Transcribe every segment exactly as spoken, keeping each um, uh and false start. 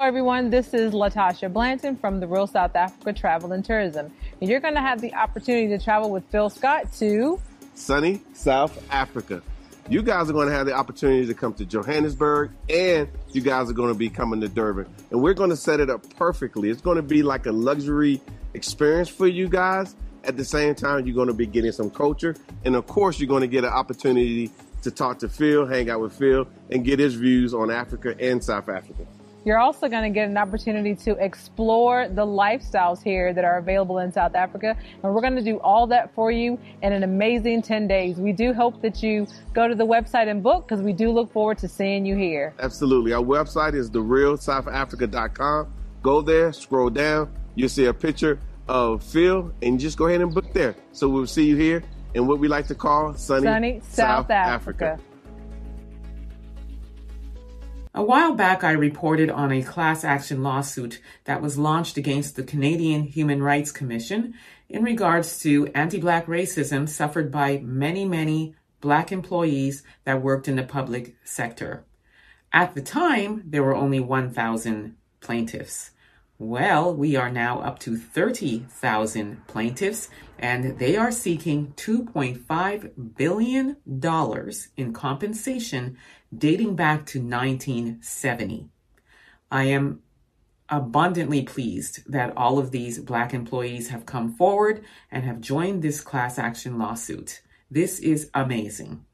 Hello everyone, this is LaTosha Blanton from The Real South Africa Travel and Tourism. And you're going to have the opportunity to travel with Phil Scott to sunny South Africa. You guys are going to have the opportunity to come to Johannesburg, and you guys are going to be coming to Durban. And we're going to set it up perfectly. It's going to be like a luxury experience for you guys. At the same time, you're going to be getting some culture. And of course, you're going to get an opportunity to talk to Phil, hang out with Phil, and get his views on Africa and South Africa. You're also going to get an opportunity to explore the lifestyles here that are available in South Africa. And we're going to do all that for you in an amazing ten days. We do hope that you go to the website and book, because we do look forward to seeing you here. Absolutely. Our website is the real south africa dot com. Go there, scroll down. You'll see a picture of Phil, and just go ahead and book there. So we'll see you here in what we like to call sunny, sunny South, South Africa. Africa. A while back, I reported on a class action lawsuit that was launched against the Canadian Human Rights Commission in regards to anti-Black racism suffered by many, many Black employees that worked in the public sector. At the time, there were only one thousand plaintiffs. Well, we are now up to thirty thousand plaintiffs, and they are seeking two point five billion dollars in compensation dating back to nineteen seventy. I am abundantly pleased that all of these Black employees have come forward and have joined this class action lawsuit. This is amazing.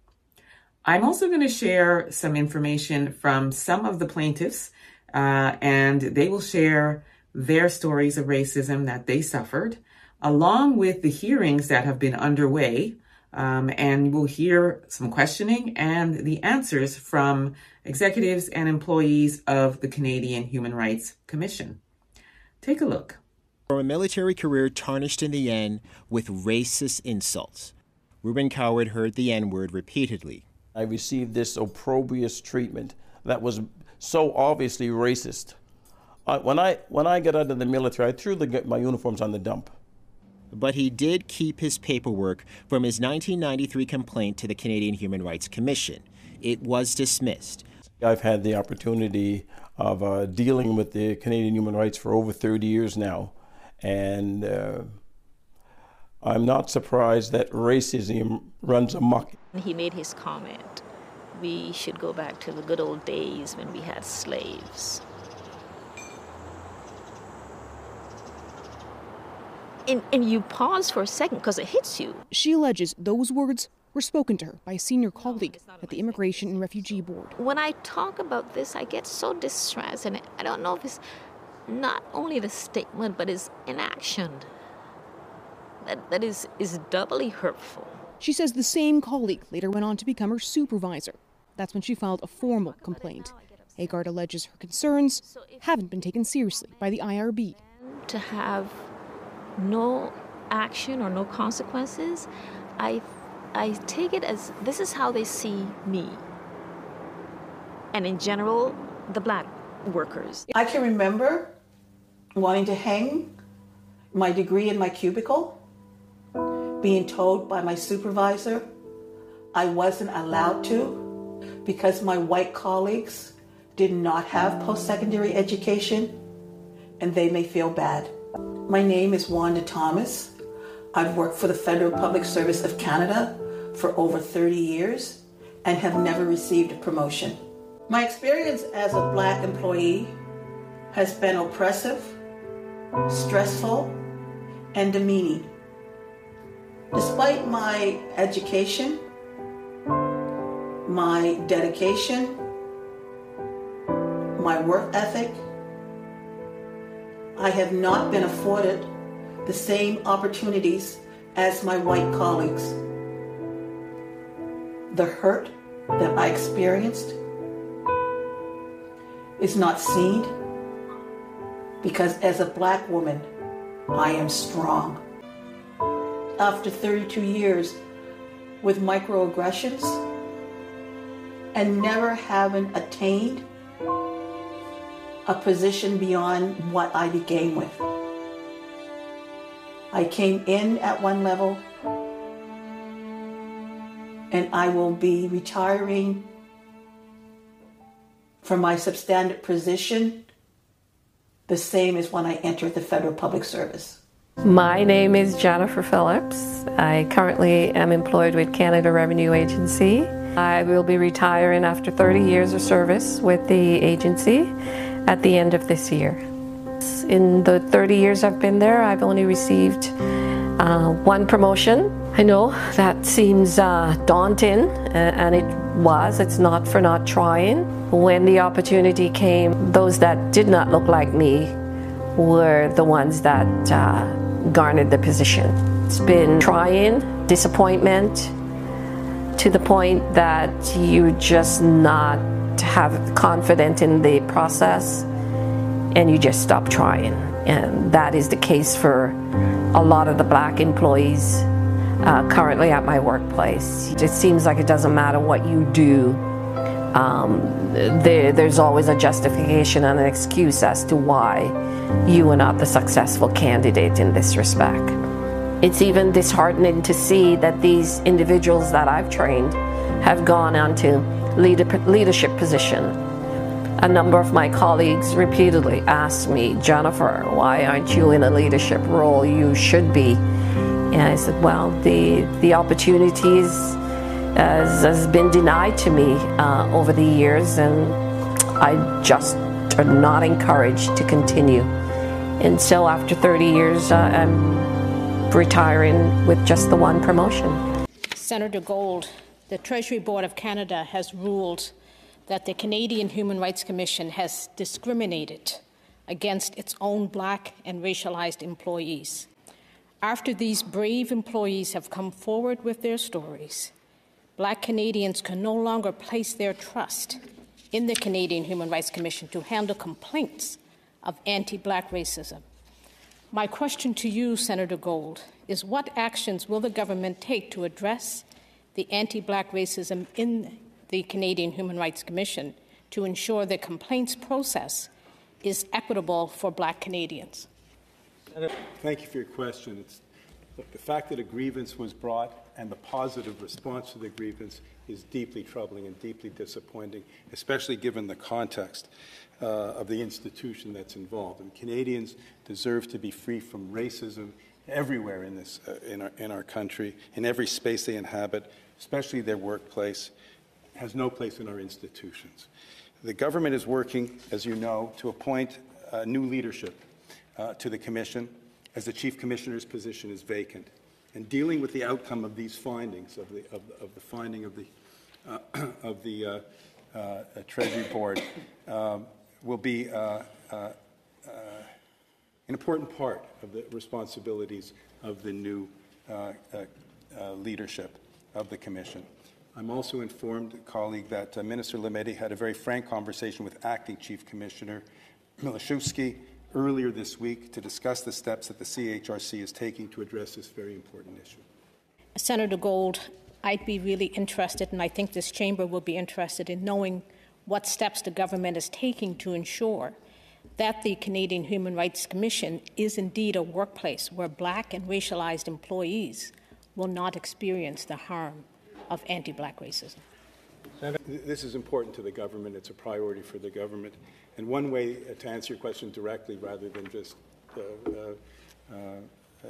I'm also going to share some information from some of the plaintiffs, uh, and they will share their stories of racism that they suffered, along with the hearings that have been underway, um, and we'll hear some questioning and the answers from executives and employees of the Canadian Human Rights Commission. Take a look. From a military career tarnished in the end with racist insults, Reuben Coward heard the N-word repeatedly. I received this opprobrious treatment that was so obviously racist. Uh, when I when I got out of the military, I threw the, my uniforms on the dump. But he did keep his paperwork from his nineteen ninety-three complaint to the Canadian Human Rights Commission. It was dismissed. I've had the opportunity of uh, dealing with the Canadian Human Rights for over thirty years now, and uh, I'm not surprised that racism runs amok. He made his comment, we should go back to the good old days when we had slaves. And, and you pause for a second because it hits you. She alleges those words were spoken to her by a senior colleague at the Immigration and Refugee Board. When I talk about this, I get so distressed, and I don't know if it's not only the statement, but it's inaction that, that is, is doubly hurtful. She says the same colleague later went on to become her supervisor. That's when she filed a formal complaint. Agard alleges her concerns haven't been taken seriously by the I R B. To have no action or no consequences, I, I take it as this is how they see me, and in general, the Black workers. I can remember wanting to hang my degree in my cubicle, being told by my supervisor I wasn't allowed to because my white colleagues did not have post-secondary education and they may feel bad. My name is Wanda Thomas. I've worked for the Federal Public Service of Canada for over thirty years and have never received a promotion. My experience as a Black employee has been oppressive, stressful, and demeaning. Despite my education, my dedication, my work ethic, I have not been afforded the same opportunities as my white colleagues. The hurt that I experienced is not seen because as a Black woman, I am strong. After thirty-two years with microaggressions and never having attained a position beyond what I began with. I came in at one level, and I will be retiring from my substandard position the same as when I entered the federal public service. My name is Jennifer Phillips. I currently am employed with Canada Revenue Agency. I will be retiring after thirty years of service with the agency at the end of this year. In the thirty years I've been there, I've only received uh, one promotion. I know that seems uh, daunting, and it was. It's not for not trying. When the opportunity came, those that did not look like me were the ones that uh, garnered the position. It's been trying, disappointment, to the point that you just not have confidence in the process and you just stop trying. And that is the case for a lot of the black employees uh, currently at my workplace. It seems like it doesn't matter what you do, um, there, there's always a justification and an excuse as to why you are not the successful candidate in this respect. It's even disheartening to see that these individuals that I've trained have gone on to leader, leadership position. A number of my colleagues repeatedly asked me, Jennifer, why aren't you in a leadership role? You should be. And I said, well, the, the opportunities has, has been denied to me uh, over the years, and I just am not encouraged to continue. And so after thirty years, uh, I'm retiring with just the one promotion. Senator Gold, the Treasury Board of Canada has ruled that the Canadian Human Rights Commission has discriminated against its own black and racialized employees. After these brave employees have come forward with their stories, black Canadians can no longer place their trust in the Canadian Human Rights Commission to handle complaints of anti-black racism. My question to you, Senator Gold, is what actions will the government take to address the anti-black racism in the Canadian Human Rights Commission to ensure the complaints process is equitable for black Canadians? Thank you for your question. It's, look, the fact that a grievance was brought and the positive response to the grievance is deeply troubling and deeply disappointing, especially given the context uh, of the institution that's involved. And Canadians deserve to be free from racism everywhere in this, uh, in our, in our country, in every space they inhabit, especially their workplace, has no place in our institutions. The government is working, as you know, to appoint uh, new leadership uh, to the Commission, as the Chief Commissioner's position is vacant. And dealing with the outcome of these findings, of the, of, of the finding of the, uh, of the uh, uh, Treasury Board, um, will be uh, uh, uh, an important part of the responsibilities of the new uh, uh, uh, leadership of the Commission. I'm also informed, colleague, that uh, Minister Lametti had a very frank conversation with Acting Chief Commissioner Milosewski earlier this week to discuss the steps that the C H R C is taking to address this very important issue. Senator Gold, I'd be really interested, and I think this chamber will be interested in knowing what steps the government is taking to ensure that the Canadian Human Rights Commission is indeed a workplace where black and racialized employees will not experience the harm of anti-black racism. This is important to the government. It's a priority for the government. And one way uh, to answer your question directly, rather than just uh, uh, uh,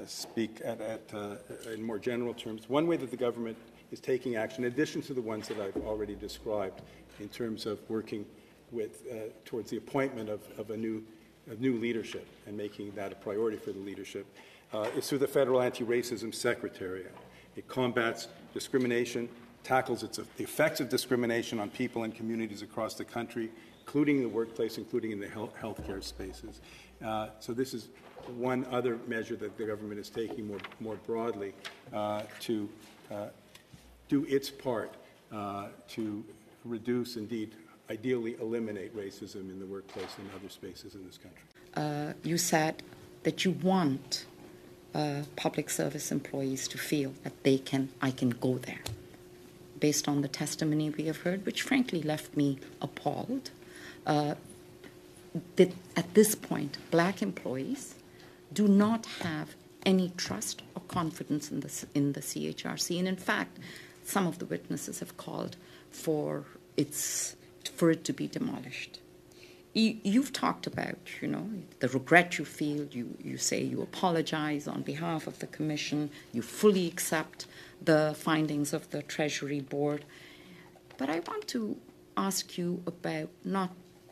speak at, at, uh, in more general terms, one way that the government is taking action, in addition to the ones that I've already described, in terms of working with, uh, towards the appointment of, of a new, of new leadership and making that a priority for the leadership, uh, is through the Federal Anti Racism Secretariat. It combats discrimination, tackles its, the effects of discrimination on people and communities across the country, including the workplace, including in the health healthcare spaces. Uh, so this is one other measure that the government is taking more, more broadly uh, to uh, do its part uh, to reduce, indeed, ideally eliminate racism in the workplace and other spaces in this country. Uh, you said that you want uh, public service employees to feel that they can, I can go there. Based on the testimony we have heard, which frankly left me appalled, uh, that at this point, black employees do not have any trust or confidence in the, in the C H R C. And in fact, some of the witnesses have called for, its, for it to be demolished. you, you've talked about, you know, the regret you feel. You, you say you apologize on behalf of the Commission. You fully accept the findings of the Treasury Board. But I want to ask you about not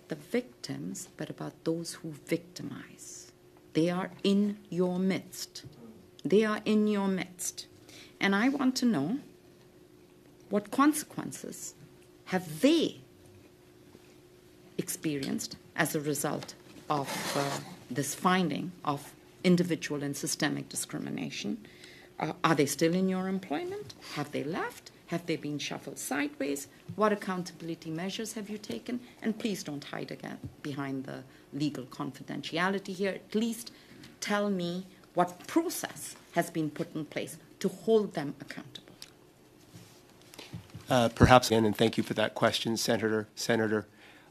the victims, but about those who victimize. They are in your midst. They are in your midst. And I want to know, what consequences have they experienced as a result of uh, this finding of individual and systemic discrimination? Uh, are they still in your employment? Have they left? Have they been shuffled sideways? What accountability measures have you taken? And please don't hide again behind the legal confidentiality here. At least tell me what process has been put in place to hold them accountable. Uh, perhaps again, and thank you for that question, Senator. Senator,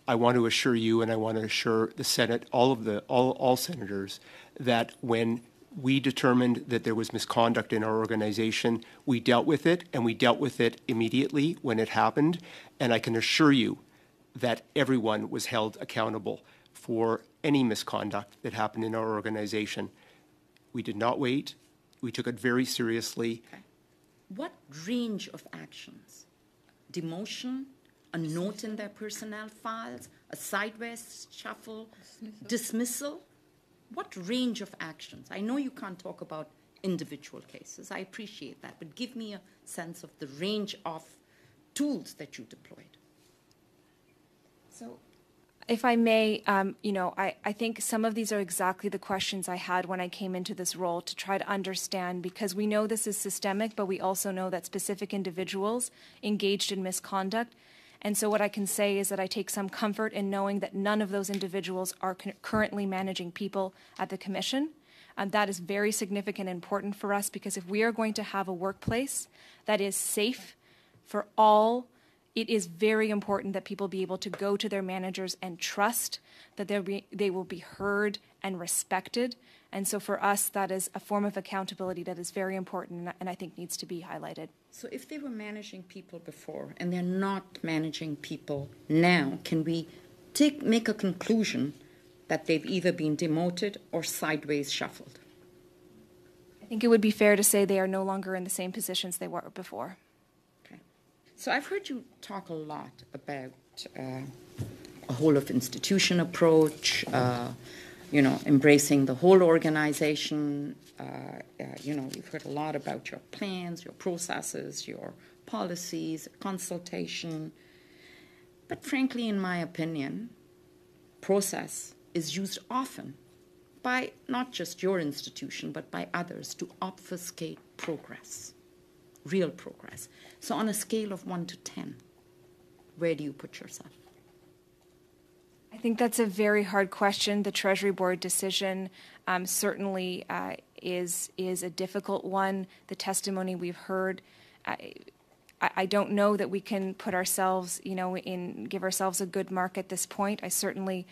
I want to assure you, and I want to assure the Senate, all of the all all senators, that when we determined that there was misconduct in our organization, we dealt with it, and we dealt with it immediately when it happened. And I can assure you that everyone was held accountable for any misconduct that happened in our organization. We did not wait. We took it very seriously. Okay. What range of actions? Demotion, a note in their personnel files, a sideways shuffle, dismissal. dismissal. What range of actions? I know you can't talk about individual cases. I appreciate that. But give me a sense of the range of tools that you deployed. So, if I may, um, you know, I, I think some of these are exactly the questions I had when I came into this role to try to understand, because we know this is systemic, but we also know that specific individuals engaged in misconduct. And so what I can say is that I take some comfort in knowing that none of those individuals are currently managing people at the Commission. Um, that is very significant and important for us, because if we are going to have a workplace that is safe for all, it is very important that people be able to go to their managers and trust that they'll be, they will be heard and respected. And so for us, that is a form of accountability that is very important and I think needs to be highlighted. So if they were managing people before and they're not managing people now, can we take, make a conclusion that they've either been demoted or sideways shuffled? I think it would be fair to say they are no longer in the same positions they were before. So I've heard you talk a lot about uh, a whole-of-institution approach, uh, you know, embracing the whole organization. Uh, uh, you know, we've heard a lot about your plans, your processes, your policies, consultation. But frankly, in my opinion, process is used often by not just your institution, but by others to obfuscate progress. Real progress. So on a scale of one to ten, where do you put yourself? I think that's a very hard question. The Treasury Board decision um, certainly uh, is, is a difficult one. The testimony we've heard, I, I don't know that we can put ourselves, you know, in, give ourselves a good mark at this point. I certainly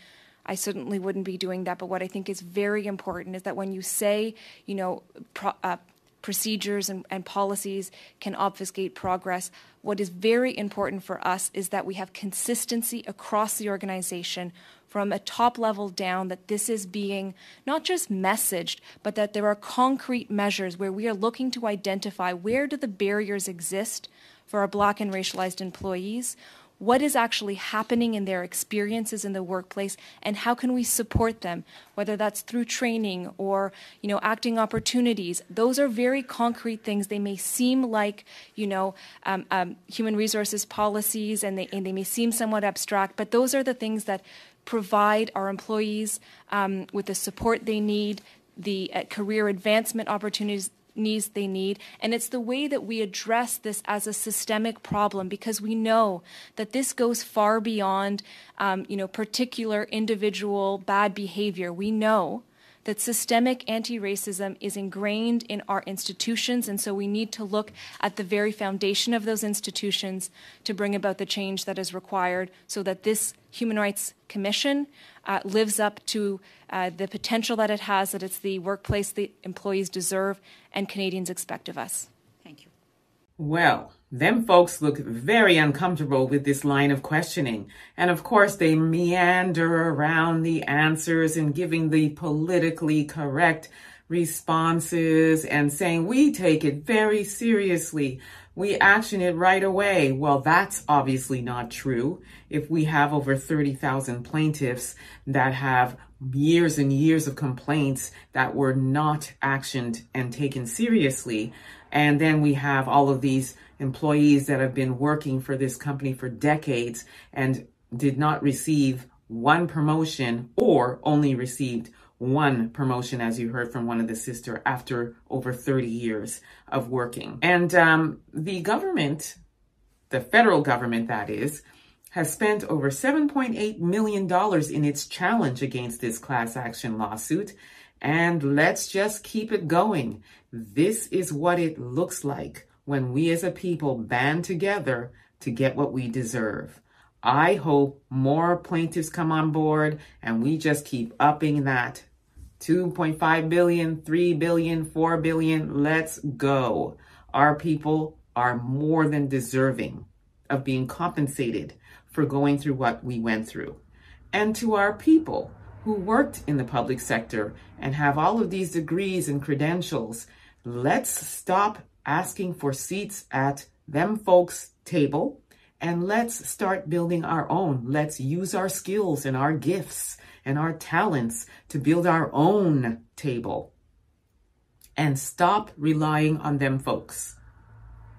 I certainly wouldn't be doing that. But what I think is very important is that when you say, you know, pro, uh, procedures and, and policies can obfuscate progress. What is very important for us is that we have consistency across the organization from a top level down, that this is being not just messaged, but that there are concrete measures where we are looking to identify where do the barriers exist for our Black and racialized employees, what is actually happening in their experiences in the workplace, and how can we support them, whether that's through training or, you know, acting opportunities. Those are very concrete things. They may seem like, you know, um, um, human resources policies, and they, and they may seem somewhat abstract, but those are the things that provide our employees um, with the support they need, the uh, career advancement opportunities needs they need, and it's the way that we address this as a systemic problem, because we know that this goes far beyond um, you know, particular individual bad behavior. We know that systemic anti-racism is ingrained in our institutions, and so we need to look at the very foundation of those institutions to bring about the change that is required so that this Human Rights Commission uh, lives up to uh, the potential that it has, that it's the workplace the employees deserve and Canadians expect of us. Thank you. Well, them folks look very uncomfortable with this line of questioning. And of course, they meander around the answers and giving the politically correct responses and saying, we take it very seriously. We action it right away. Well, that's obviously not true. If we have over thirty thousand plaintiffs that have years and years of complaints that were not actioned and taken seriously, and then we have all of these employees that have been working for this company for decades and did not receive one promotion or only received one promotion, as you heard from one of the sister, after over thirty years of working. And um, the government, the federal government that is, has spent over seven point eight million dollars in its challenge against this class action lawsuit. And let's just keep it going. This is what it looks like when we as a people band together to get what we deserve. I hope more plaintiffs come on board and we just keep upping that. two point five billion, three billion, four billion, let's go. Our people are more than deserving of being compensated for going through what we went through. And to our people who worked in the public sector and have all of these degrees and credentials, let's stop asking for seats at them folks' table and let's start building our own. Let's use our skills and our gifts and our talents to build our own table and stop relying on them folks,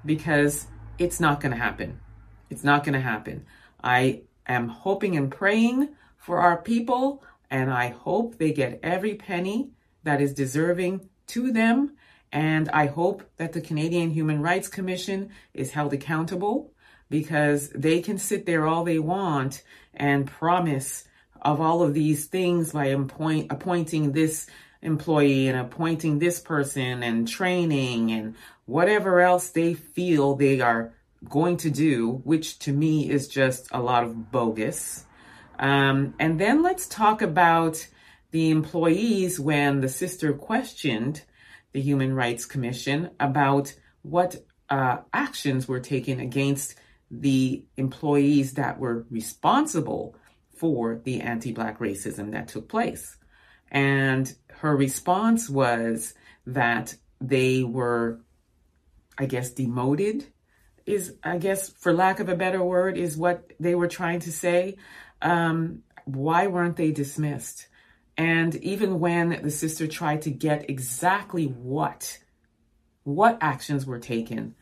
because it's not going to happen. It's not going to happen. I am hoping and praying for our people, and I hope they get every penny that is deserving to them. And I hope that the Canadian Human Rights Commission is held accountable, because they can sit there all they want and promise of all of these things by appoint, appointing this employee and appointing this person and training and whatever else they feel they are going to do, which to me is just a lot of bogus. Um, and then let's talk about the employees when the sister questioned the Human Rights Commission about what uh, actions were taken against the employees that were responsible for the anti-Black racism that took place. And her response was that they were, I guess, demoted is, I guess, for lack of a better word, is what they were trying to say. Um, why weren't they dismissed? And even when the sister tried to get exactly what, what actions were taken,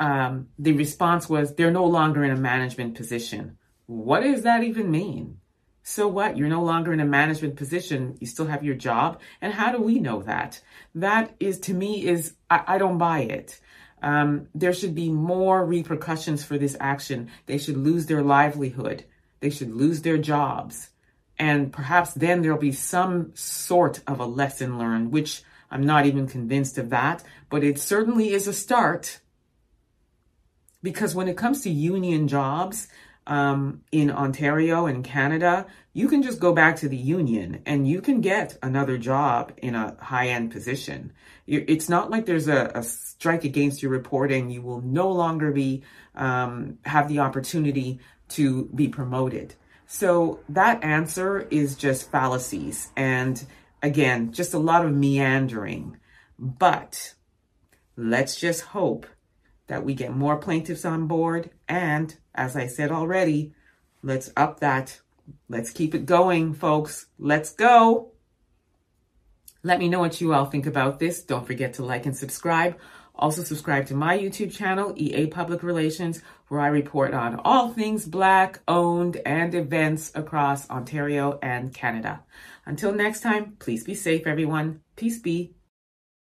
um, the response was, they're no longer in a management position. What does that even mean? So what? You're no longer in a management position. You still have your job. And how do we know that? That is, to me, is, I, I don't buy it. Um, there should be more repercussions for this action. They should lose their livelihood. They should lose their jobs. And perhaps then there'll be some sort of a lesson learned, which I'm not even convinced of that, but it certainly is a start. Because when it comes to union jobs um, in Ontario and Canada, you can just go back to the union and you can get another job in a high-end position. It's not like there's a, a strike against your report and you will no longer be um, have the opportunity to be promoted. So that answer is just fallacies. And again, just a lot of meandering. But let's just hope that we get more plaintiffs on board. And as I said already, let's up that. Let's keep it going, folks. Let's go. Let me know what you all think about this. Don't forget to like and subscribe. Also subscribe to my YouTube channel, E A Public Relations, where I report on all things Black, owned, and events across Ontario and Canada. Until next time, please be safe, everyone. Peace be.